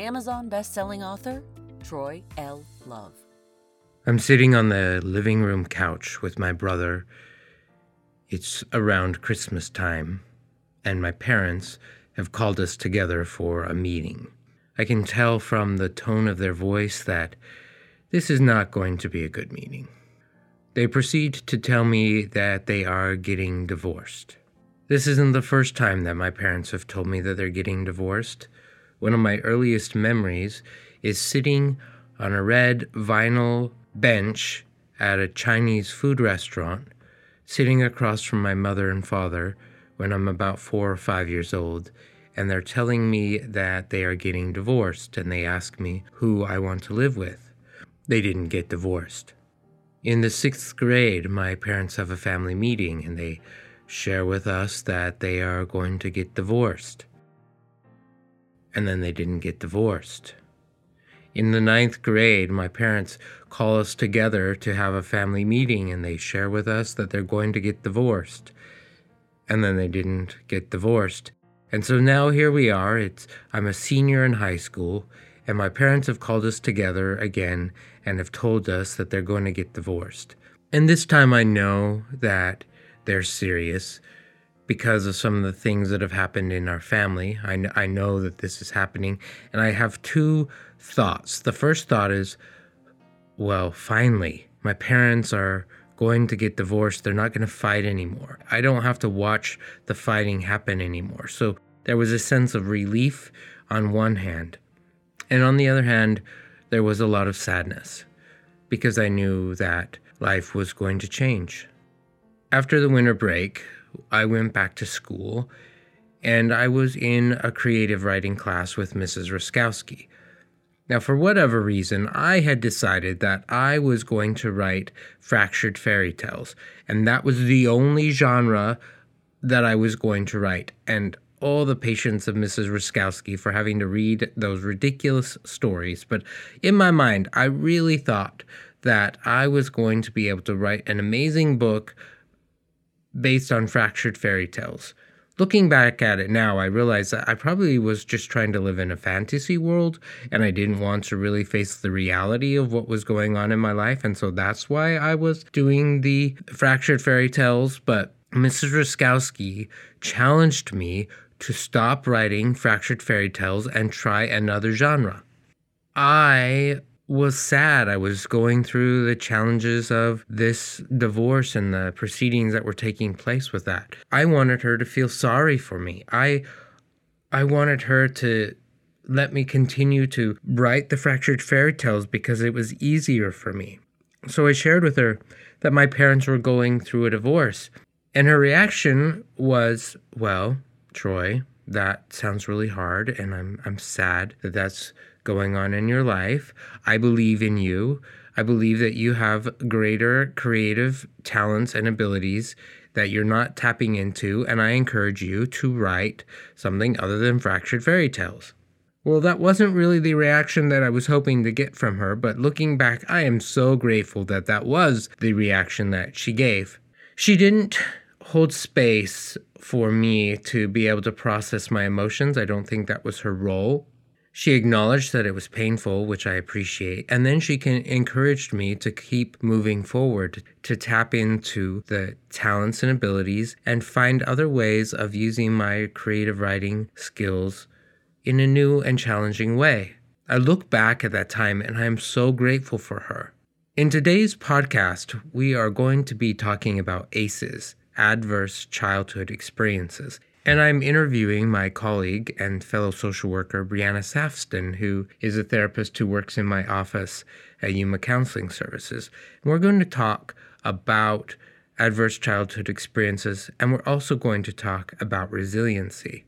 Amazon best-selling author, Troy L. Love. I'm sitting on the living room couch with my brother. It's around Christmas time, and my parents have called us together for a meeting. I can tell from the tone of their voice that this is not going to be a good meeting. They proceed to tell me that they are getting divorced. This isn't the first time that my parents have told me that they're getting divorced. One of my earliest memories is sitting on a red vinyl bench at a Chinese food restaurant, sitting across from my mother and father when I'm about 4 or 5 years old, and they're telling me that they are getting divorced, and they ask me who I want to live with. They didn't get divorced. In the 6th grade, my parents have a family meeting, and they share with us that they are going to get divorced. And then they didn't get divorced. In the 9th grade, my parents call us together to have a family meeting, and they share with us that they're going to get divorced. And then they didn't get divorced. And so now here we are. I'm a senior in high school, and my parents have called us together again and have told us that they're going to get divorced. And this time I know that they're serious because of some of the things that have happened in our family. I know that this is happening, and I have two thoughts. The first thought is, well, finally, my parents are going to get divorced. They're not going to fight anymore. I don't have to watch the fighting happen anymore. So there was a sense of relief on one hand. And on the other hand, there was a lot of sadness because I knew that life was going to change. After the winter break, I went back to school, and I was in a creative writing class with Mrs. Ruskowski. Now, for whatever reason, I had decided that I was going to write fractured fairy tales, and that was the only genre that I was going to write, and all the patience of Mrs. Ruskowski for having to read those ridiculous stories. But in my mind, I really thought that I was going to be able to write an amazing book based on fractured fairy tales. Looking back at it now, I realize that I probably was just trying to live in a fantasy world, and I didn't want to really face the reality of what was going on in my life, and so that's why I was doing the fractured fairy tales. But Mrs. Ruskowski challenged me to stop writing fractured fairy tales and try another genre. I was sad. I was going through the challenges of this divorce and the proceedings that were taking place with that. I wanted her to feel sorry for me. I wanted her to let me continue to write the fractured fairy tales because it was easier for me. So I shared with her that my parents were going through a divorce. And her reaction was, well, Troy, that sounds really hard, and I'm sad that that's going on in your life. I believe in you. I believe that you have greater creative talents and abilities that you're not tapping into, and I encourage you to write something other than fractured fairy tales. Well, that wasn't really the reaction that I was hoping to get from her, but looking back, I am so grateful that that was the reaction that she gave. She didn't hold space for me to be able to process my emotions. I don't think that was her role. She acknowledged that it was painful, which I appreciate, and then she encouraged me to keep moving forward, to tap into the talents and abilities and find other ways of using my creative writing skills in a new and challenging way. I look back at that time, and I am so grateful for her. In today's podcast, we are going to be talking about ACEs, adverse childhood experiences. And I'm interviewing my colleague and fellow social worker, Breanna Safsten, who is a therapist who works in my office at Yuma Counseling Services. And we're going to talk about adverse childhood experiences, and we're also going to talk about resiliency.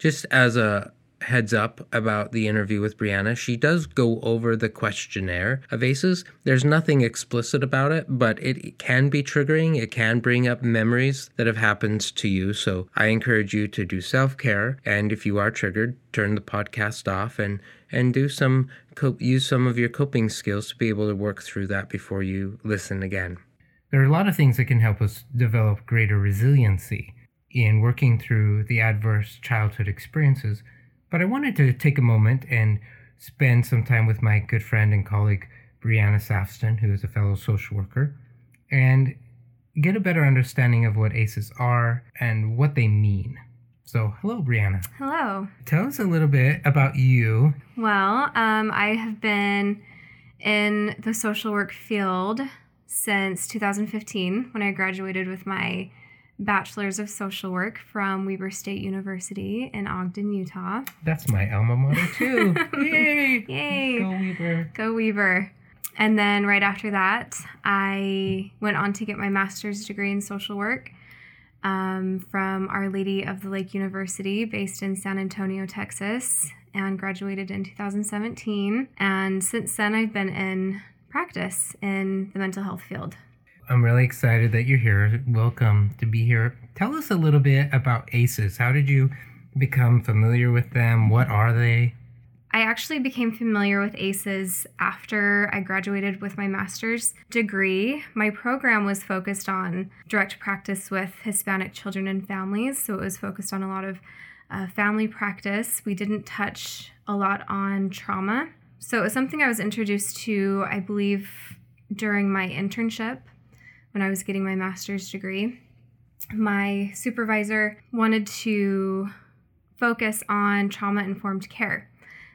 Just as a heads up about the interview with Breanna, she does go over the questionnaire of ACES. There's nothing explicit about it, but it can be triggering. It can bring up memories that have happened to you. So I encourage you to do self-care. And if you are triggered, turn the podcast off and do some use some of your coping skills to be able to work through that before you listen again. There are a lot of things that can help us develop greater resiliency in working through the adverse childhood experiences. But I wanted to take a moment and spend some time with my good friend and colleague, Breanna Safsten, who is a fellow social worker, and get a better understanding of what ACEs are and what they mean. So, hello, Breanna. Hello. Tell us a little bit about you. Well, I have been in the social work field since 2015, when I graduated with my Bachelor's of Social Work from Weber State University in Ogden, Utah. That's my alma mater too. Yay! Yay! Go Weber. Go Weber. And then right after that, I went on to get my master's degree in social work from Our Lady of the Lake University based in San Antonio, Texas, and graduated in 2017. And since then, I've been in practice in the mental health field. I'm really excited that you're here. Welcome to be here. Tell us a little bit about ACES. How did you become familiar with them? What are they? I actually became familiar with ACES after I graduated with my master's degree. My program was focused on direct practice with Hispanic children and families, so it was focused on a lot of family practice. We didn't touch a lot on trauma. So it was something I was introduced to, I believe, during my internship. When I was getting my master's degree, my supervisor wanted to focus on trauma-informed care.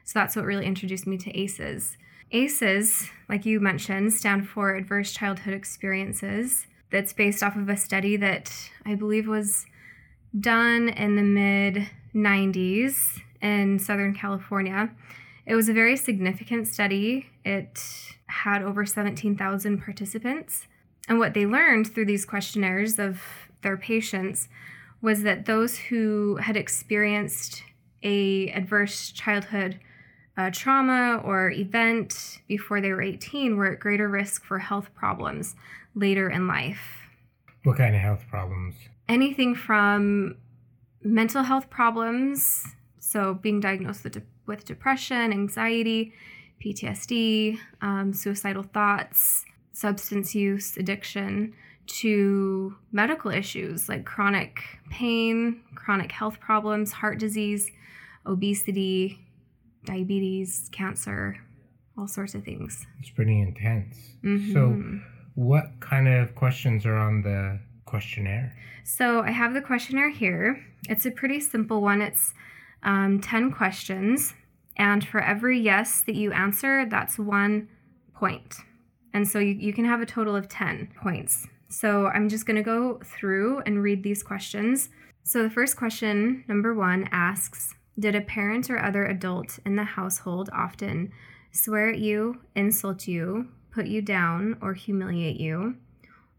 So that's what really introduced me to ACEs. ACEs, like you mentioned, stand for Adverse Childhood Experiences. That's based off of a study that I believe was done in the mid-90s in Southern California. It was a very significant study. It had over 17,000 participants. And what they learned through these questionnaires of their patients was that those who had experienced a adverse childhood trauma or event before they were 18 were at greater risk for health problems later in life. What kind of health problems? Anything from mental health problems, so being diagnosed with depression, anxiety, PTSD, suicidal thoughts, substance use, addiction, to medical issues like chronic pain, chronic health problems, heart disease, obesity, diabetes, cancer, all sorts of things. It's pretty intense. Mm-hmm. So what kind of questions are on the questionnaire? So I have the questionnaire here. It's a pretty simple one. It's 10 questions. And for every yes that you answer, that's 1 point. And so you can have a total of 10 points. So I'm just going to go through and read these questions. So the first question, number 1, asks, did a parent or other adult in the household often swear at you, insult you, put you down, or humiliate you,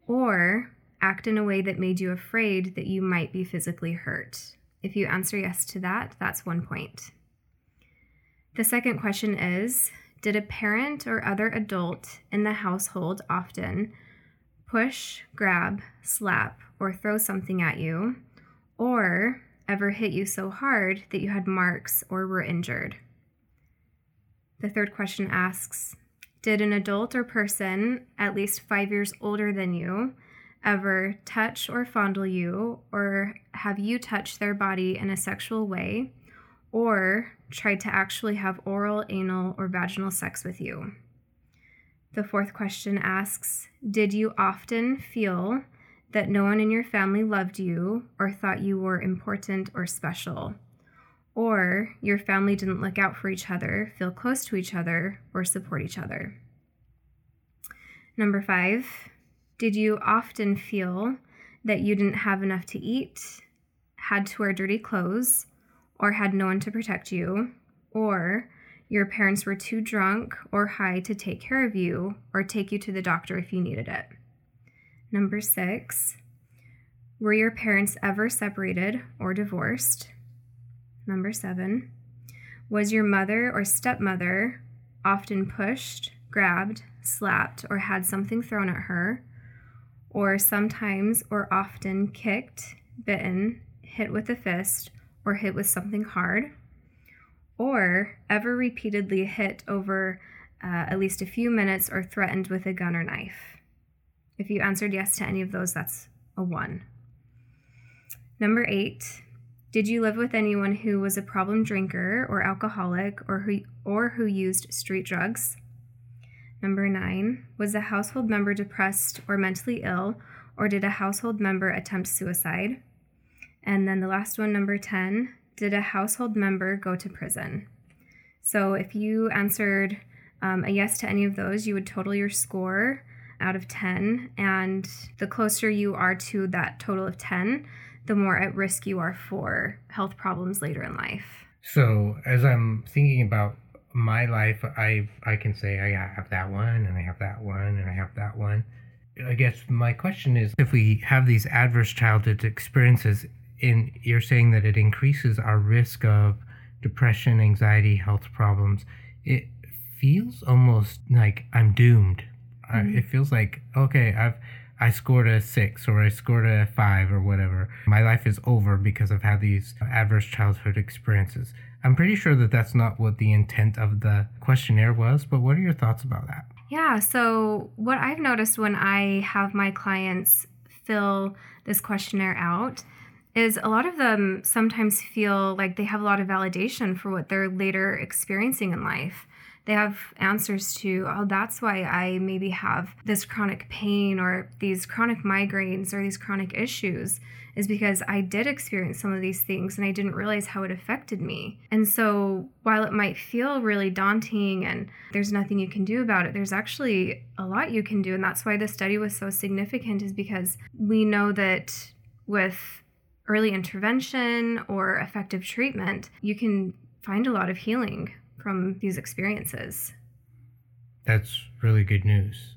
or act in a way that made you afraid that you might be physically hurt? If you answer yes to that, that's 1 point. The second question is, did a parent or other adult in the household often push, grab, slap, or throw something at you, or ever hit you so hard that you had marks or were injured? The third question asks, did an adult or person at least 5 years older than you ever touch or fondle you, or have you touched their body in a sexual way, or tried to actually have oral, anal, or vaginal sex with you? The fourth question asks, did you often feel that no one in your family loved you or thought you were important or special, or your family didn't look out for each other, feel close to each other, or support each other? Number 5, did you often feel that you didn't have enough to eat, had to wear dirty clothes, or had no one to protect you, or your parents were too drunk or high to take care of you or take you to the doctor if you needed it? Number 6, were your parents ever separated or divorced? Number 7, Was your mother or stepmother often pushed, grabbed, slapped, or had something thrown at her, or sometimes or often kicked, bitten, hit with a fist, or hit with something hard, or ever repeatedly hit over at least a few minutes or threatened with a gun or knife? If you answered yes to any of those, that's a 1. Number 8, did you live with anyone who was a problem drinker or alcoholic or who used street drugs? Number 9, was a household member depressed or mentally ill, or did a household member attempt suicide? And then the last one, number 10, did a household member go to prison? So if you answered a yes to any of those, you would total your score out of 10, and the closer you are to that total of 10, the more at risk you are for health problems later in life. So as I'm thinking about my life, I can say I have that one, and I have that one, and I have that one. I guess my question is, if we have these adverse childhood experiences, you're saying that it increases our risk of depression, anxiety, health problems. It feels almost like I'm doomed. Mm-hmm. It feels like, okay, I scored a 6 or I scored a 5 or whatever. My life is over because I've had these adverse childhood experiences. I'm pretty sure that that's not what the intent of the questionnaire was, but what are your thoughts about that? Yeah, so what I've noticed when I have my clients fill this questionnaire out is a lot of them sometimes feel like they have a lot of validation for what they're later experiencing in life. They have answers to, oh, that's why I maybe have this chronic pain or these chronic migraines or these chronic issues, is because I did experience some of these things and I didn't realize how it affected me. And so while it might feel really daunting and there's nothing you can do about it, there's actually a lot you can do. And that's why this study was so significant, is because we know that with early intervention or effective treatment, you can find a lot of healing from these experiences. That's really good news.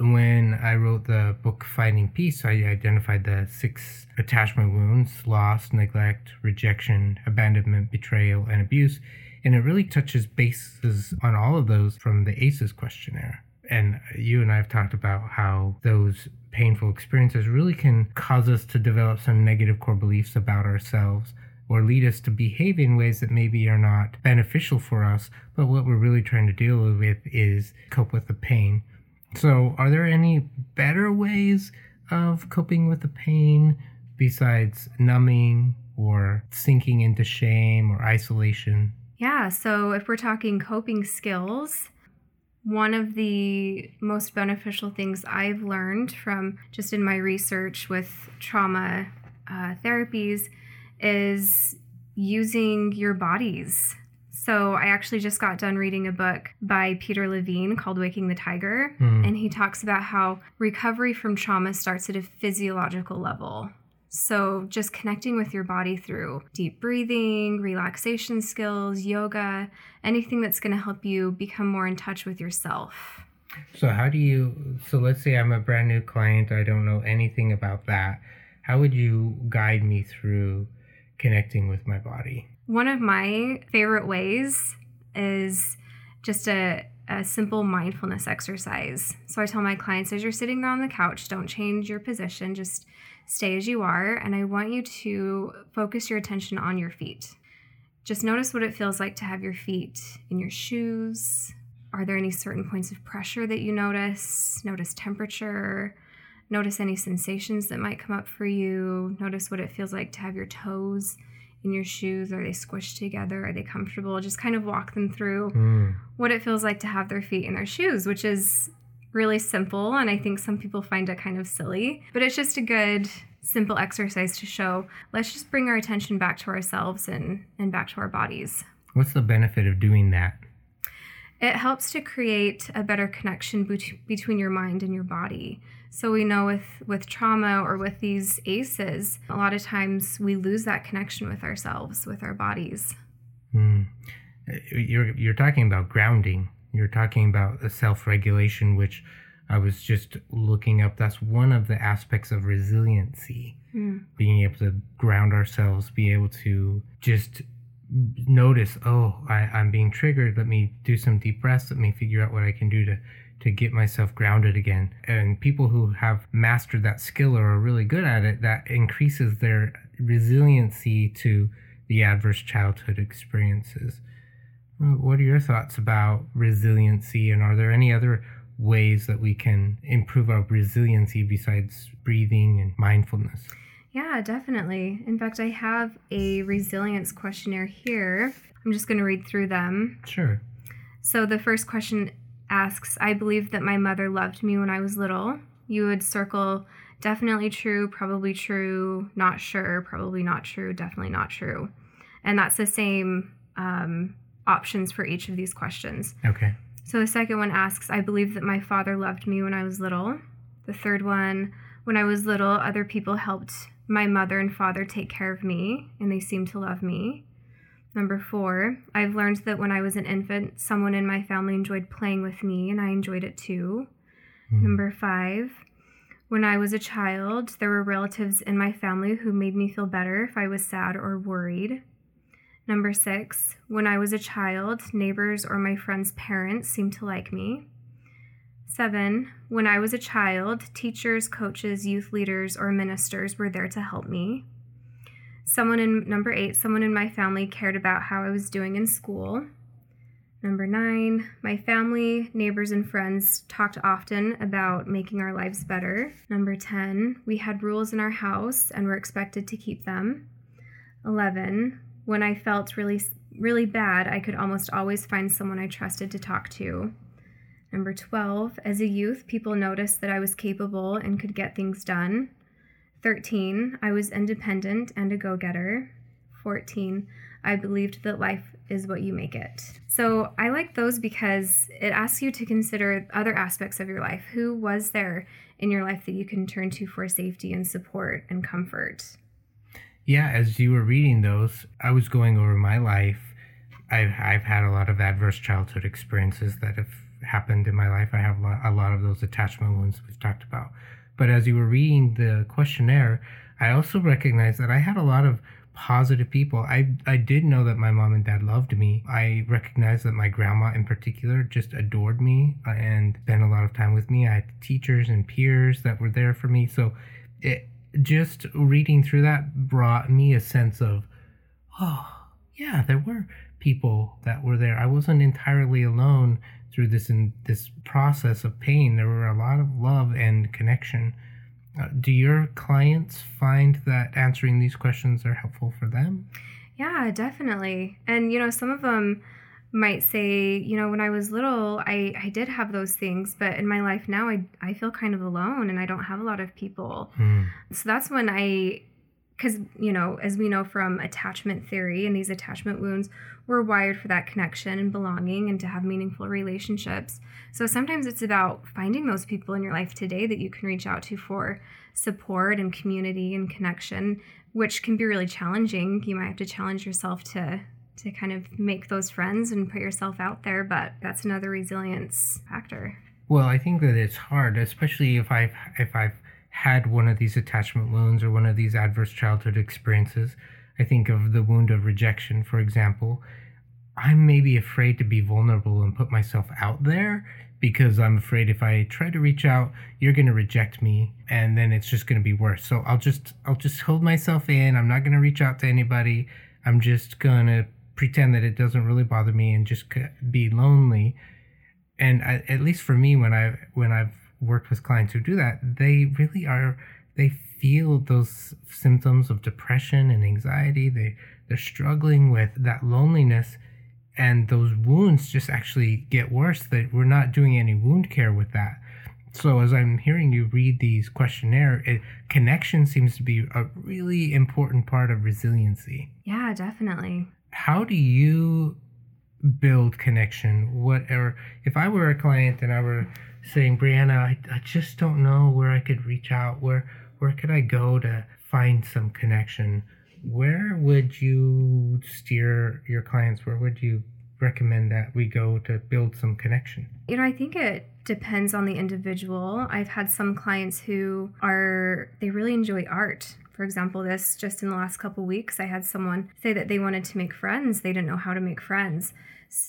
When I wrote the book Finding Peace, I identified the 6 attachment wounds: loss, neglect, rejection, abandonment, betrayal, and abuse. And it really touches bases on all of those from the ACES questionnaire. And you and I have talked about how those painful experiences really can cause us to develop some negative core beliefs about ourselves, or lead us to behave in ways that maybe are not beneficial for us, but what we're really trying to deal with is cope with the pain. So are there any better ways of coping with the pain besides numbing or sinking into shame or isolation? Yeah, so if we're talking coping skills, one of the most beneficial things I've learned from just in my research with trauma therapies is using your bodies. So I actually just got done reading a book by Peter Levine called Waking the Tiger, and he talks about how recovery from trauma starts at a physiological level. So just connecting with your body through deep breathing, relaxation skills, yoga, anything that's going to help you become more in touch with yourself. So so let's say I'm a brand new client, I don't know anything about that. How would you guide me through connecting with my body? One of my favorite ways is just a simple mindfulness exercise. So I tell my clients, as you're sitting there on the couch, don't change your position, just stay as you are. And I want you to focus your attention on your feet. Just notice what it feels like to have your feet in your shoes. Are there any certain points of pressure that you notice? Notice temperature. Notice any sensations that might come up for you. Notice what it feels like to have your toes in your shoes. Are they squished together? Are they comfortable? Just kind of walk them through what it feels like to have their feet in their shoes, which is really simple. And I think some people find it kind of silly, but it's just a good, simple exercise to show, let's just bring our attention back to ourselves and back to our bodies. What's the benefit of doing that? It helps to create a better connection between your mind and your body. So we know with trauma or with these ACEs, a lot of times we lose that connection with ourselves, with our bodies. Mm. You're talking about grounding. You're talking about the self-regulation, which I was just looking up. That's one of the aspects of resiliency, being able to ground ourselves, be able to just notice, oh, I'm being triggered. Let me do some deep breaths. Let me figure out what I can do to get myself grounded again. And people who have mastered that skill or are really good at it, that increases their resiliency to the adverse childhood experiences. What are your thoughts about resiliency, and are there any other ways that we can improve our resiliency besides breathing and mindfulness? Yeah, definitely. In fact, I have a resilience questionnaire here. I'm just going to read through them. Sure. So the first question asks, I believe that my mother loved me when I was little. You would circle definitely true, probably true, not sure, probably not true, definitely not true. And that's the same options for each of these questions. Okay. So the second one asks, I believe that my father loved me when I was little. The third one, when I was little, other people helped my mother and father take care of me, and they seemed to love me. Number 4, I've learned that when I was an infant, someone in my family enjoyed playing with me, and I enjoyed it too. Mm. Number 5, when I was a child, there were relatives in my family who made me feel better if I was sad or worried. Number 6, when I was a child, neighbors or my friends' parents seemed to like me. 7, when I was a child, teachers, coaches, youth leaders, or ministers were there to help me. Number 8, someone in my family cared about how I was doing in school. Number 9, my family, neighbors, and friends talked often about making our lives better. Number 10, we had rules in our house and were expected to keep them. 11, when I felt really, really bad, I could almost always find someone I trusted to talk to. Number 12, as a youth, people noticed that I was capable and could get things done. 13, I was independent and a go-getter. 14, I believed that life is what you make it. So I like those because it asks you to consider other aspects of your life. Who was there in your life that you can turn to for safety and support and comfort? Yeah, as you were reading those, I was going over my life. I've had a lot of adverse childhood experiences that have happened in my life. I have a lot of those attachment ones we've talked about. But as you were reading the questionnaire, I also recognized that I had a lot of positive people. I did know that my mom and dad loved me. I recognized that my grandma in particular just adored me and spent a lot of time with me. I had teachers and peers that were there for me. So it just reading through that brought me a sense of, oh, yeah, there were people that were there. I wasn't entirely alone through this process of pain. There were a lot of love and connection. Do your clients find that answering these questions are helpful for them? Yeah, definitely. And, some of them might say, when I was little, I did have those things, but in my life now, I feel kind of alone and I don't have a lot of people. Mm. So that's when because, as we know from attachment theory and these attachment wounds, we're wired for that connection and belonging and to have meaningful relationships. So sometimes it's about finding those people in your life today that you can reach out to for support and community and connection, which can be really challenging. You might have to challenge yourself to kind of make those friends and put yourself out there, but that's another resilience factor. Well, I think that it's hard, especially if I've had one of these attachment wounds or one of these adverse childhood experiences. I think of the wound of rejection, for example. I'm maybe afraid to be vulnerable and put myself out there because I'm afraid if I try to reach out, you're going to reject me and then it's just going to be worse. So I'll just hold myself in. I'm not going to reach out to anybody. I'm just going to pretend that it doesn't really bother me and just be lonely. And at least for me, when I've worked with clients who do that, they feel those symptoms of depression and anxiety. They're struggling with that loneliness, and those wounds just actually get worse. That we're not doing any wound care with that. So as I'm hearing you read these questionnaire, connection seems to be a really important part of resiliency. Yeah, definitely. How do you build connection? If I were a client and I were saying, Breanna, I just don't know where I could reach out. Where could I go to find some connection? Where would you steer your clients? Where would you recommend that we go to build some connection? I think it depends on the individual. I've had some clients who they really enjoy art, For example, this just in the last couple of weeks, I had someone say that they wanted to make friends. They didn't know how to make friends,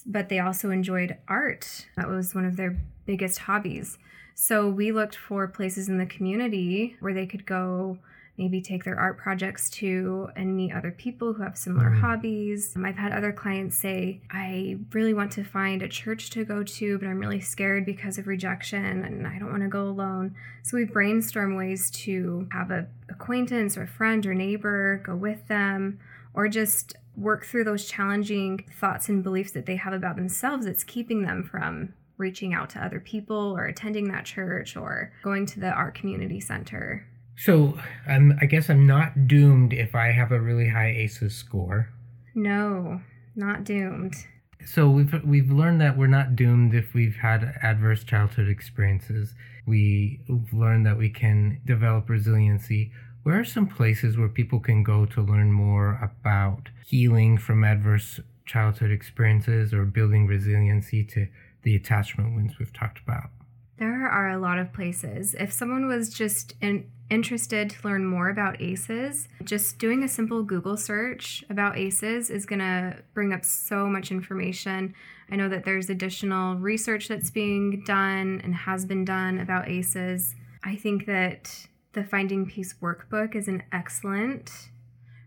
but they also enjoyed art. That was one of their biggest hobbies. So we looked for places in the community where they could go, maybe take their art projects to and meet other people who have similar hobbies. I've had other clients say, I really want to find a church to go to, but I'm really scared because of rejection and I don't want to go alone. So we brainstorm ways to have an acquaintance or a friend or neighbor go with them, or just work through those challenging thoughts and beliefs that they have about themselves that's keeping them from reaching out to other people or attending that church or going to the art community center. So I guess I'm not doomed if I have a really high ACES score. No, not doomed. So we've learned that we're not doomed if we've had adverse childhood experiences. We've learned that we can develop resiliency. Where are some places where people can go to learn more about healing from adverse childhood experiences or building resiliency to the attachment wounds we've talked about? There are a lot of places. If someone was just interested to learn more about ACES, just doing a simple Google search about ACES is going to bring up so much information. I know that there's additional research that's being done and has been done about ACES. I think that the Finding Peace workbook is an excellent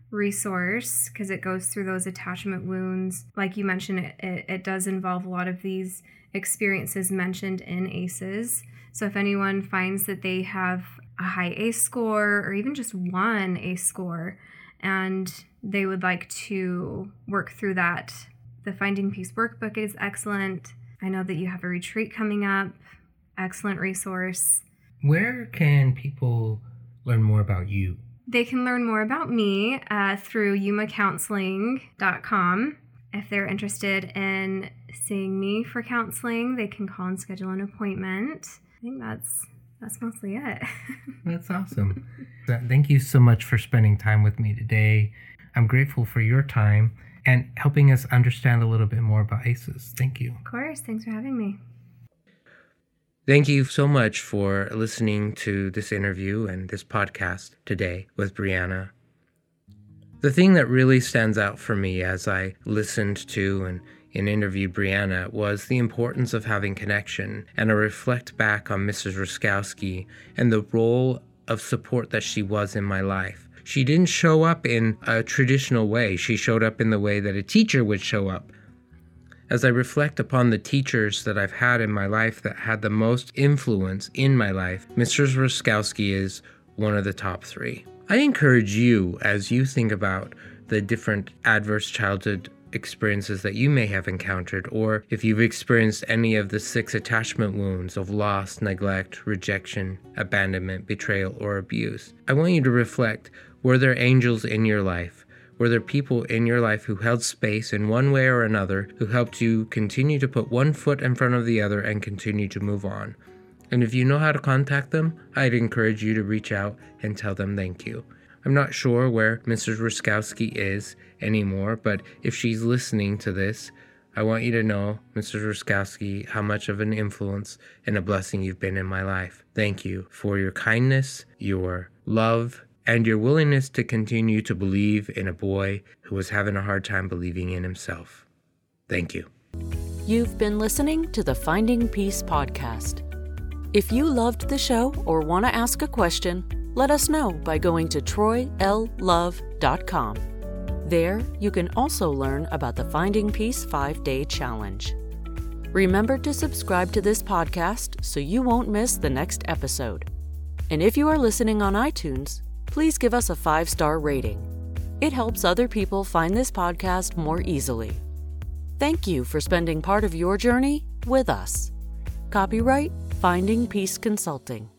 resource because it goes through those attachment wounds. Like you mentioned, it does involve a lot of these experiences mentioned in ACES. So if anyone finds that they have a high ACE score or even just one ACE score and they would like to work through that, the Finding Peace workbook is excellent. I know that you have a retreat coming up. Excellent resource. Where can people learn more about you? They can learn more about me through yumacounseling.com. If they're interested in seeing me for counseling, they can call and schedule an appointment. I think that's mostly it. That's awesome. Thank you so much for spending time with me today. I'm grateful for your time and helping us understand a little bit more about ACES. Thank you. Of course. Thanks for having me. Thank you so much for listening to this interview and this podcast today with Breanna. The thing that really stands out for me as I listened to and interviewed Breanna was the importance of having connection, and I reflect back on Mrs. Ruskowski and the role of support that she was in my life. She didn't show up in a traditional way. She showed up in the way that a teacher would show up. As I reflect upon the teachers that I've had in my life that had the most influence in my life, Mrs. Ruskowski is one of the top three. I encourage you, as you think about the different adverse childhood experiences that you may have encountered, or if you've experienced any of the 6 attachment wounds of loss, neglect, rejection, abandonment, betrayal, or abuse, I want you to reflect, were there angels in your life? Were there people in your life who held space in one way or another, who helped you continue to put one foot in front of the other and continue to move on? And if you know how to contact them, I'd encourage you to reach out and tell them thank you. I'm not sure where Mrs. Ruskowski is anymore, but if she's listening to this, I want you to know, Mrs. Ruskowski, how much of an influence and a blessing you've been in my life. Thank you for your kindness, your love, and your willingness to continue to believe in a boy who was having a hard time believing in himself. Thank you. You've been listening to the Finding Peace podcast. If you loved the show or want to ask a question, let us know by going to troylove.com. There, you can also learn about the Finding Peace 5-Day Challenge. Remember to subscribe to this podcast so you won't miss the next episode. And if you are listening on iTunes, please give us a 5-star rating. It helps other people find this podcast more easily. Thank you for spending part of your journey with us. Copyright Finding Peace Consulting.